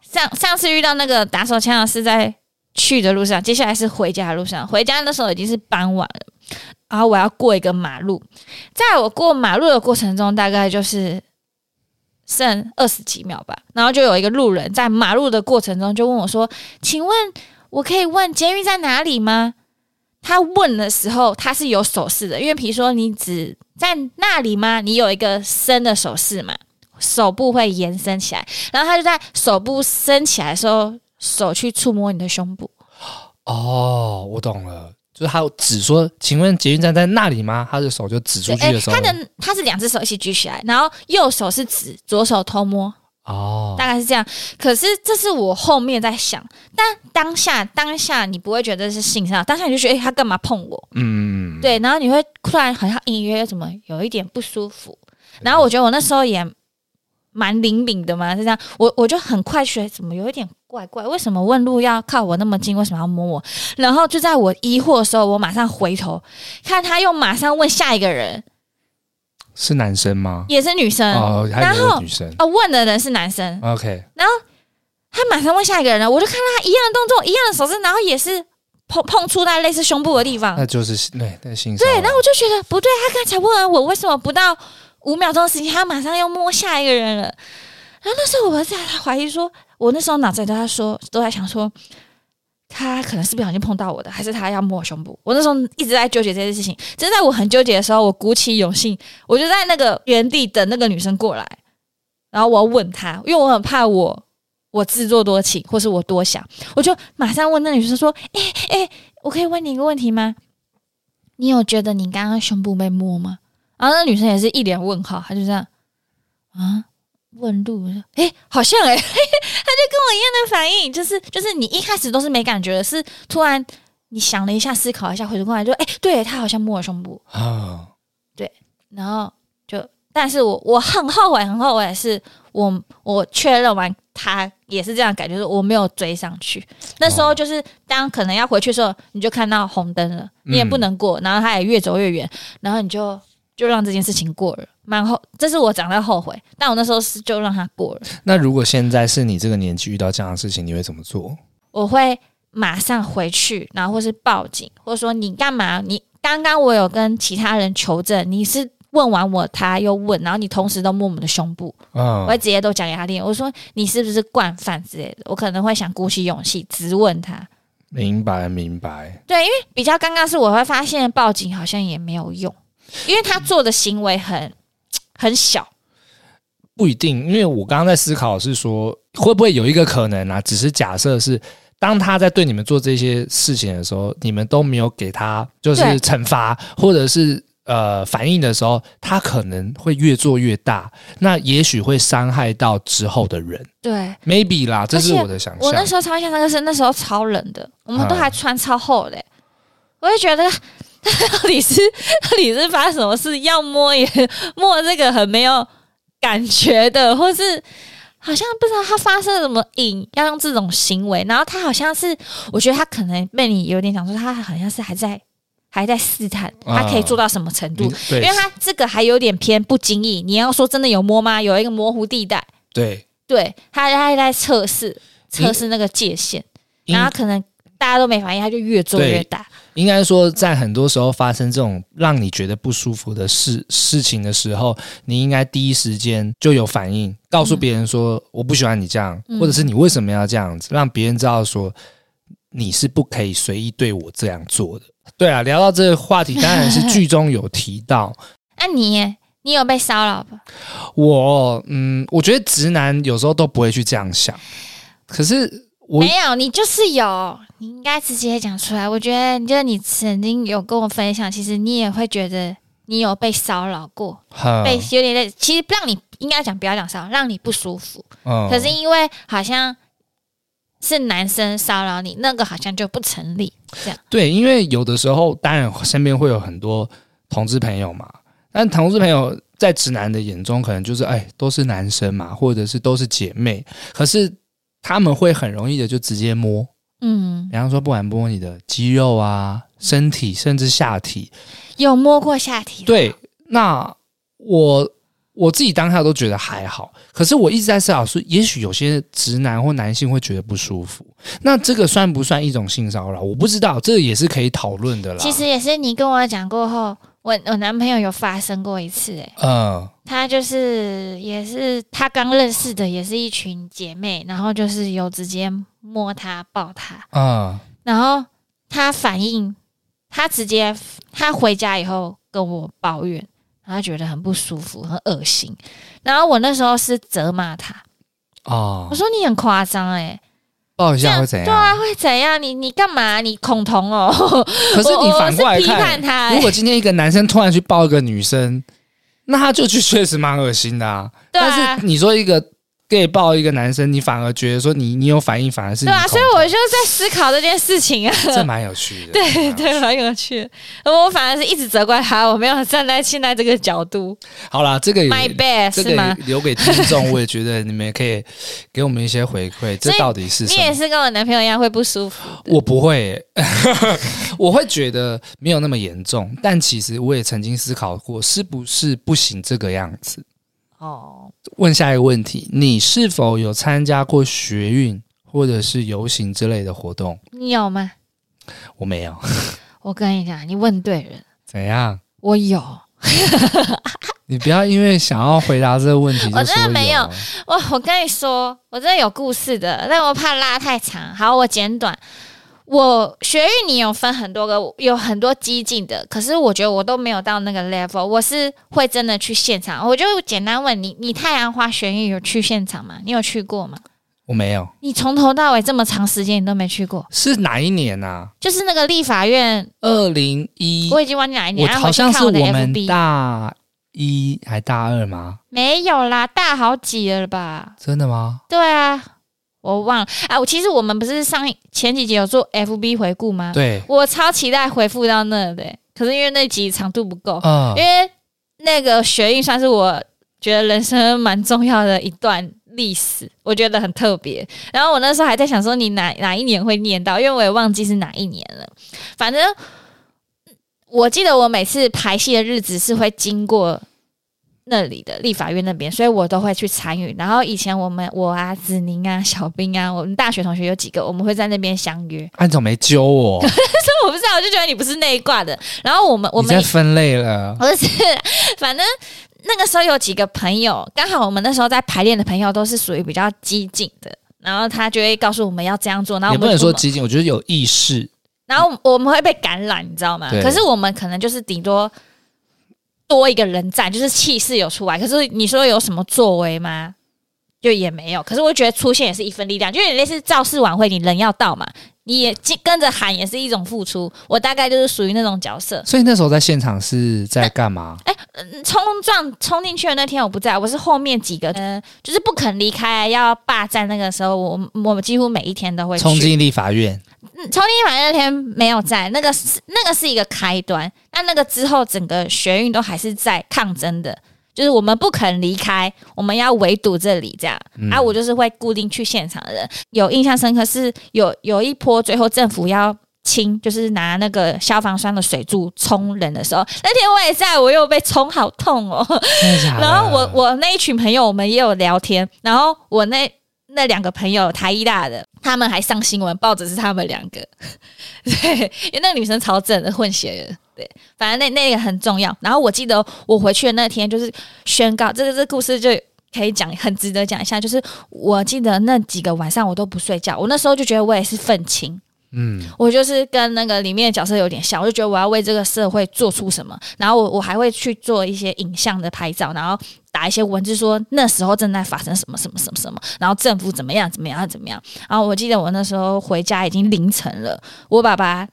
上上次遇到那个打手枪是在去的路上，接下来是回家的路上。回家那时候已经是傍晚了，然后我要过一个马路，在我过马路的过程中，大概就是剩二十几秒吧，然后就有一个路人在马路的过程中就问我说：“请问我可以问监狱在哪里吗？”他问的时候，他是有手势的，因为比如说你只在那里吗？你有一个伸的手势嘛，手部会延伸起来，然后他就在手部伸起来的时候，手去触摸你的胸部。哦，我懂了，就是他指说，请问捷运站在那里吗？他的手就指出去的时候，欸、他的他是两只手一起举起来，然后右手是指，左手偷摸。哦，大概是这样。可是这是我后面在想，但当下当下你不会觉得是性骚扰，当下你就觉得、欸、他干嘛碰我？嗯，对，然后你会突然好像隐约怎么有一点不舒服。然后我觉得我那时候也蛮灵敏的嘛，是这样，我我就很快学怎么有一点怪怪，为什么问路要靠我那么近？为什么要摸我？然后就在我疑惑的时候，我马上回头看他，又马上问下一个人。是男生吗？也是女生哦，还有女生哦，问的人是男生。OK， 然后他马上问下一个人了，我就看到他一样的动作，一样的手势，然后也是碰碰触在类似胸部的地方，那就是对，那性骚扰。对，然后我就觉得不对，他刚才问了我为什么不到五秒钟的时间，他马上又摸下一个人了。然后那时候我在怀疑说，我那时候脑子都在说，都在想说。他可能是不小心碰到我的，还是他要摸我胸部？我那时候一直在纠结这件事情。正在我很纠结的时候，我鼓起勇气，我就在那个原地等那个女生过来，然后我要问她，因为我很怕我我自作多情，或是我多想，我就马上问那女生说：“哎、欸、哎、欸，我可以问你一个问题吗？你有觉得你刚刚胸部被摸吗？”然后那女生也是一脸问号，她就这样啊。问路，哎、欸，好像哎、欸，他就跟我一样的反应，就是就是你一开始都是没感觉的，是突然你想了一下，思考一下，回头过来就哎、欸，对他好像摸我胸部啊，哦、对，然后就，但是我我很后悔，很后悔的是我我确认完他也是这样感觉，我没有追上去。那时候就是当可能要回去的时候，你就看到红灯了，你也不能过，嗯、然后他也越走越远，然后你就。就让这件事情过了，蛮后，这是我长大后悔，但我那时候是就让他过了。那如果现在是你这个年纪遇到这样的事情，你会怎么做？我会马上回去，然后或是报警，或者说你干嘛？你刚刚我有跟其他人求证，你是问完我他又问，然后你同时都摸我们的胸部，哦、我会直接都讲给他听。我说你是不是惯犯之类的？我可能会想鼓起勇气质问他。明白，明白。对，因为比较尴尬是我会发现报警好像也没有用。因为他做的行为很很小，不一定。因为我刚刚在思考是说，会不会有一个可能啊？只是假设是，当他在对你们做这些事情的时候，你们都没有给他就是惩罚，或者是呃反应的时候，他可能会越做越大，那也许会伤害到之后的人。对 ，maybe 啦，这是我的想象。我那时候超想那个是那时候超冷的，我们都还穿超厚的、欸，嗯、我就觉得。到底是到底是发生什么事？要摸也摸这个很没有感觉的，或是好像不知道他发生了什么瘾，要用这种行为。然后他好像是，我觉得他可能被你有点想说，他好像是还在还在试探，他可以做到什么程度？啊、因为他这个还有点偏不经意。你要说真的有摸吗？有一个模糊地带。对对，他他在测试测试那个界限，然后可能。大家都没反应，他就越做越大。应该说，在很多时候发生这种让你觉得不舒服的 事, 事情的时候，你应该第一时间就有反应，告诉别人说、嗯、我不喜欢你这样，或者是你为什么要这样子，让别人知道说你是不可以随意对我这样做的。对啊，聊到这个话题，当然是剧中有提到。那、啊、你耶你有被骚扰吧？我嗯，我觉得直男有时候都不会去这样想，可是。没有，你就是有，你应该直接讲出来。我觉得，就是你曾经有跟我分享，其实你也会觉得你有被骚扰过，被有点累。其实让你应该讲，不要讲骚扰，让你不舒服。哦、可是因为好像是男生骚扰你，那个好像就不成立。这样对，因为有的时候，当然身边会有很多同志朋友嘛，但同志朋友在直男的眼中，可能就是哎，都是男生嘛，或者是都是姐妹，可是。他们会很容易的就直接摸，嗯，比方说不管摸你的肌肉啊、身体，甚至下体，有摸过下体。对，那我我自己当下都觉得还好，可是我一直在思考说，也许有些直男或男性会觉得不舒服，那这个算不算一种性骚扰？我不知道，这个也是可以讨论的啦。其实也是你跟我讲过后，我我男朋友有发生过一次、欸，哎，嗯。他就是也是他刚认识的，也是一群姐妹，然后就是有直接摸他抱他啊，然后他反应，他直接他回家以后跟我抱怨，然后觉得很不舒服，很恶心。然后我那时候是责骂他哦，我说你很夸张哎，抱一下会怎样？对啊，会怎样？你你干嘛？你恐同哦？可是你反过来看，我是批判他欸，如果今天一个男生突然去抱一个女生。那他就去确实蛮恶心的啊，对啊，但是你说一个 gay 抱一个男生，你反而觉得说你你有反应，反而是你空空，对啊，所以我就在思考这件事情啊，这蛮有趣的，对对，蛮有趣的。我反而是一直责怪他，我没有站在现在这个角度。好啦，这个也 My bad 这个也留给听众，我也觉得你们也可以给我们一些回馈，这到底是什么？你也是跟我男朋友一样会不舒服？我不会、欸，我会觉得没有那么严重，但其实我也曾经思考过，是不是不行这个样子。哦，问下一个问题，你是否有参加过学运或者是游行之类的活动？你有吗？我没有。我跟你讲，你问对人。怎样？我有。你不要因为想要回答这个问题就说有，我真的没有。我我跟你说，我真的有故事的，但我怕拉太长，好，我简短。我学运你有分很多个，有很多激进的，可是我觉得我都没有到那个 level。我是会真的去现场，我就简单问你，你太阳花学运有去现场吗？你有去过吗？我没有。你从头到尾这么长时间你都没去过？是哪一年啊？就是那个立法院二零一，我已经忘记哪一年，我好像是我们大一还大二吗？没有啦，大好几了吧？真的吗？对啊。我忘了啊！我其实我们不是上前几集有做 F B 回顾吗？对，我超期待回复到那的、欸，可是因为那集长度不够、嗯，因为那个学运算是我觉得人生蛮重要的一段历史，我觉得很特别。然后我那时候还在想说，你哪哪一年会念到？因为我也忘记是哪一年了。反正我记得我每次排戏的日子是会经过那里的立法院那边，所以我都会去参与。然后以前我们我啊子宁啊小兵啊，我们大学同学有几个，我们会在那边相约。啊，你怎么没揪我？所以我不知道，我就觉得你不是那一挂的。然后我们我们你在分类了，不是？反正那个时候有几个朋友，刚好我们那时候在排练的朋友都是属于比较激进的，然后他就会告诉我们要这样做。然后我们也不能说激进，我觉得有意识。然后我们会被感染，你知道吗？可是我们可能就是顶多多一个人站，就是气势有出来，可是你说有什么作为吗？就也没有。可是我觉得出现也是一份力量，就有点类似造势晚会，你人要到嘛，你也跟着喊也是一种付出。我大概就是属于那种角色。所以那时候在现场是在干嘛？哎、呃，冲、欸、撞冲进去的那天我不在，我是后面几个，嗯、呃，就是不肯离开要霸占那个时候，我我们几乎每一天都会冲进立法院。嗯，冲进法院那天没有在，那个是那个是一个开端，那那个之后整个学运都还是在抗争的，就是我们不肯离开，我们要围堵这里这样、嗯、啊，我就是会固定去现场的人。有印象深刻是有有一波最后政府要清，就是拿那个消防栓的水柱冲人的时候，那天我也在，我又被冲好痛哦。然后我我那一群朋友我们也有聊天，然后我那那两个朋友台一大的他们还上新闻报纸是他们两个，对，因为那个女生超正的混血的，对，反正那那个很重要。然后我记得我回去的那天就是宣告，这个这故事就可以讲，很值得讲一下。就是我记得那几个晚上我都不睡觉，我那时候就觉得我也是愤青，嗯，我就是跟那个里面的角色有点像，我就觉得我要为这个社会做出什么。然后我我还会去做一些影像的拍照，然后打一些文字说那时候正在发生什么什么什么什么，然后政府怎么样怎么样怎么样。然后我记得我那时候回家已经凌晨了，我爸爸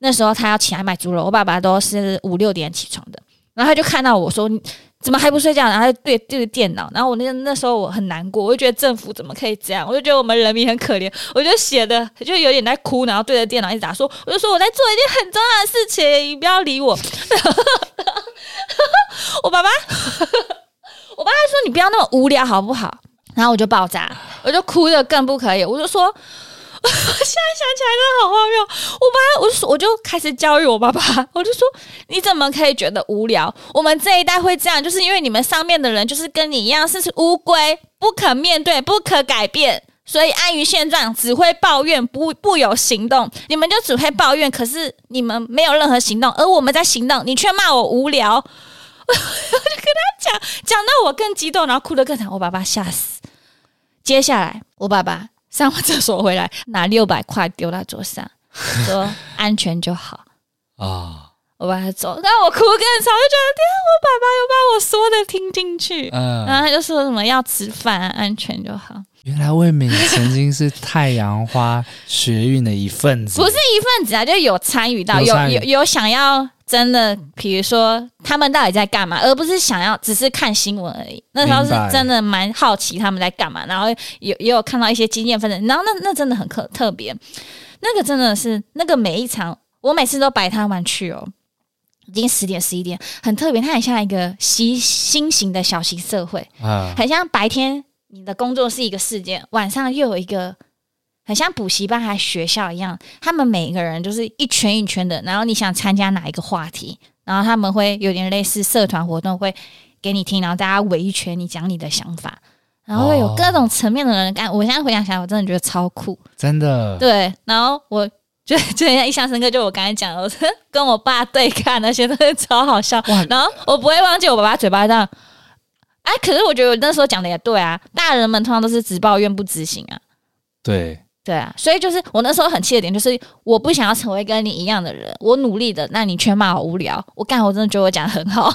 那时候他要起来买猪肉，我爸爸都是五六点起床的，然后他就看到我说怎么还不睡觉，然后他就对对着电脑。然后我那那时候我很难过，我就觉得政府怎么可以这样，我就觉得我们人民很可怜，我就写的就有点在哭，然后对着电脑一直打说，我就说我在做一件很重要的事情，你不要理我。我爸爸我爸爸说你不要那么无聊好不好，然后我就爆炸，我就哭得更不可以，我就说我现在想起来真的好荒谬，我爸我就我就开始教育我爸爸，我就说你怎么可以觉得无聊？我们这一代会这样，就是因为你们上面的人就是跟你一样是乌龟，不肯面对，不可改变，所以安于现状，只会抱怨，不不有行动。你们就只会抱怨，可是你们没有任何行动，而我们在行动，你却骂我无聊。我就跟他讲，讲到我更激动，然后哭得更惨，我爸爸吓死。接下来，我爸爸上完厕所回来，拿六百块丢到桌上，说安全就好啊、哦！我把他走，然后我哭更惨，就觉得天，我爸爸又把我说的听进去、呃，然后他就说什么要吃饭、啊、安全就好。原来魏敏曾经是太阳花学运的一份子，不是一份子啊，就有参与到，有 有, 有想要真的比如说他们到底在干嘛，而不是想要只是看新闻而已，那时候是真的蛮好奇他们在干嘛，然后 也, 也有看到一些经验分享，然后 那, 那真的很特别，那个真的是那个每一场我每次都白他们去哦，已经十点十一点，很特别，它很像一个新型的小型社会、啊、很像白天你的工作是一个事件，晚上又有一个很像补习班还学校一样，他们每个人就是一圈一圈的，然后你想参加哪一个话题，然后他们会有点类似社团活动会给你听，然后大家围一圈你讲你的想法，然后会有各种层面的人干、哦、我现在回想起来我真的觉得超酷，真的，对，然后我就就很像印象深刻，就我刚才讲的跟我爸对看那些都是超好笑，然后我不会忘记我爸爸嘴巴这样，哎、啊，可是我觉得我那时候讲的也对啊，大人们通常都是只抱怨不执行啊，对对啊，所以就是我那时候很气的点就是我不想要成为跟你一样的人，我努力的，那你却骂我无聊，我干我真的觉得我讲得很好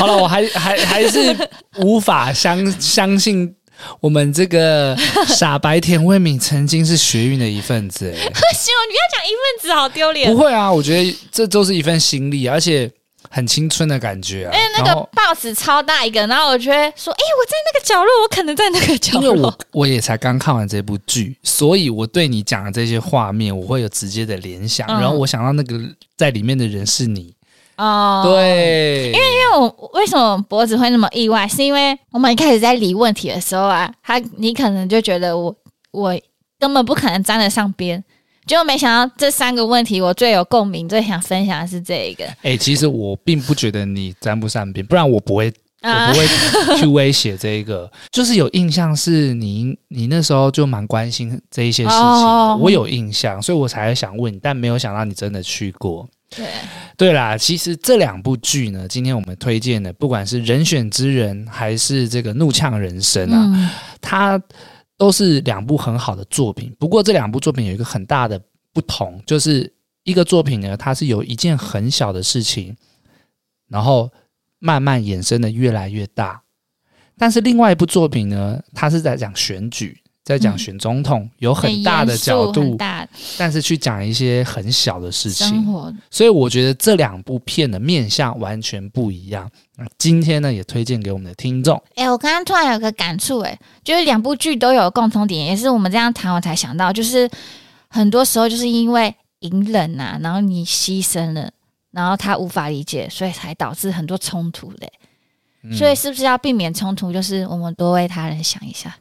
好了，我还还还是无法相相信我们这个傻白甜魏敏曾经是学运的一份子、欸、不行，你不要讲一份子好丢脸，不会啊，我觉得这都是一份心力，而且很青春的感觉啊，因为那个报纸超大一个，然后我觉得说哎、欸，我在那个角落，我可能在那个角落，因为 我, 我也才刚看完这部剧，所以我对你讲的这些画面我会有直接的联想、嗯、然后我想到那个在里面的人是你哦、oh, ，对，因为因为我为什么脖子会那么意外，是因为我们一开始在理问题的时候啊，他你可能就觉得我我根本不可能沾得上边，结果没想到这三个问题我最有共鸣，最想分享的是这一个。哎、欸，其实我并不觉得你沾不上边，不然我不会我不会去威胁这一个。就是有印象是你你那时候就蛮关心这一些事情的， oh, 我有印象，所以我才想问你，但没有想到你真的去过。对对啦，其实这两部剧呢，今天我们推荐的，不管是《人选之人》还是这个《怒呛人生》啊、嗯，它都是两部很好的作品。不过这两部作品有一个很大的不同，就是一个作品呢，它是由一件很小的事情，然后慢慢衍生的越来越大；但是另外一部作品呢，它是在讲选举，在讲选总统、嗯、有很大的角度，但是去讲一些很小的事情，所以我觉得这两部片的面向完全不一样。今天呢也推荐给我们的听众。哎、欸，我刚刚突然有个感触，哎、欸，就是两部剧都有共同点，也是我们这样谈我才想到，就是很多时候就是因为隐忍啊，然后你牺牲了，然后他无法理解，所以才导致很多冲突的、欸嗯、所以是不是要避免冲突，就是我们多为他人想一下。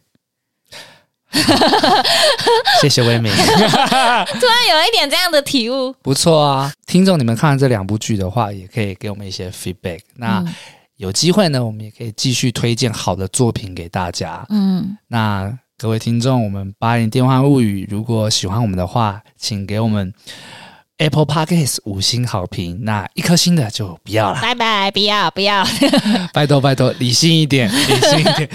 谢谢魏敏突然有一点这样的体悟，不错啊。听众你们看完这两部剧的话，也可以给我们一些 feedback， 那、嗯、有机会呢我们也可以继续推荐好的作品给大家。嗯，那各位听众，我们八零电幻物语如果喜欢我们的话，请给我们 Apple Podcast 五星好评，那一颗星的就不要了，拜拜，不要不要拜托拜托，理性一点理性一点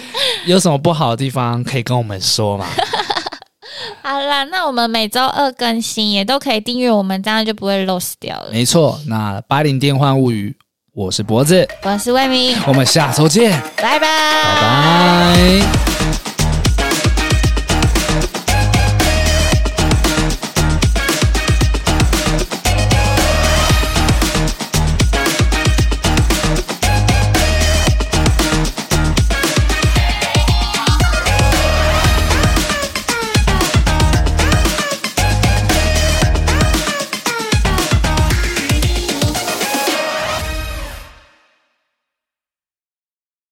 有什么不好的地方可以跟我们说嘛好啦，那我们每周二更新，也都可以订阅我们，这样就不会 loss 掉了。没错，那八零电幻物语，我是脖子，我是魏明，我们下周见，拜拜拜拜。